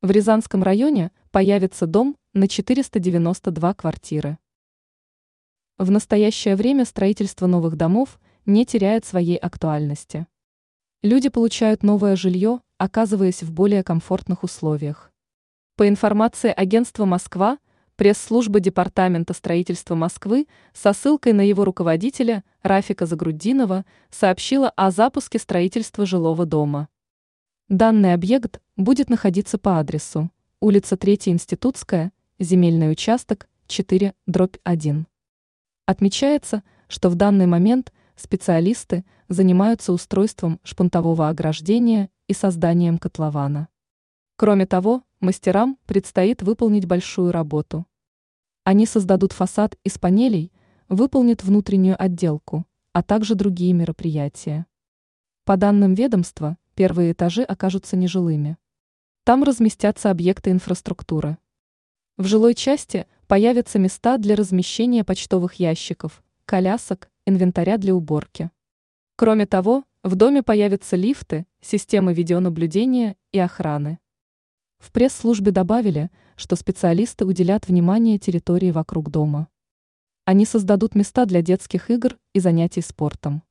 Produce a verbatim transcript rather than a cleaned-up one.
В Рязанском районе появится дом на четыреста девяносто две квартиры. В настоящее время строительство новых домов не теряет своей актуальности. Люди получают новое жилье, оказываясь в более комфортных условиях. По информации Агентства Москва, пресс-службы Департамента строительства Москвы со ссылкой на его руководителя Рафика Загруддинова сообщила о запуске строительства жилого дома. Данный объект будет находиться по адресу улица три Институтская, земельный участок четыре дробь один. Отмечается, что в данный момент специалисты занимаются устройством шпунтового ограждения и созданием котлована. Кроме того, мастерам предстоит выполнить большую работу. Они создадут фасад из панелей, выполнят внутреннюю отделку, а также другие мероприятия. По данным ведомства, первые этажи окажутся нежилыми. Там разместятся объекты инфраструктуры. В жилой части появятся места для размещения почтовых ящиков, колясок, инвентаря для уборки. Кроме того, в доме появятся лифты, системы видеонаблюдения и охраны. В пресс-службе добавили, что специалисты уделят внимание территории вокруг дома. Они создадут места для детских игр и занятий спортом.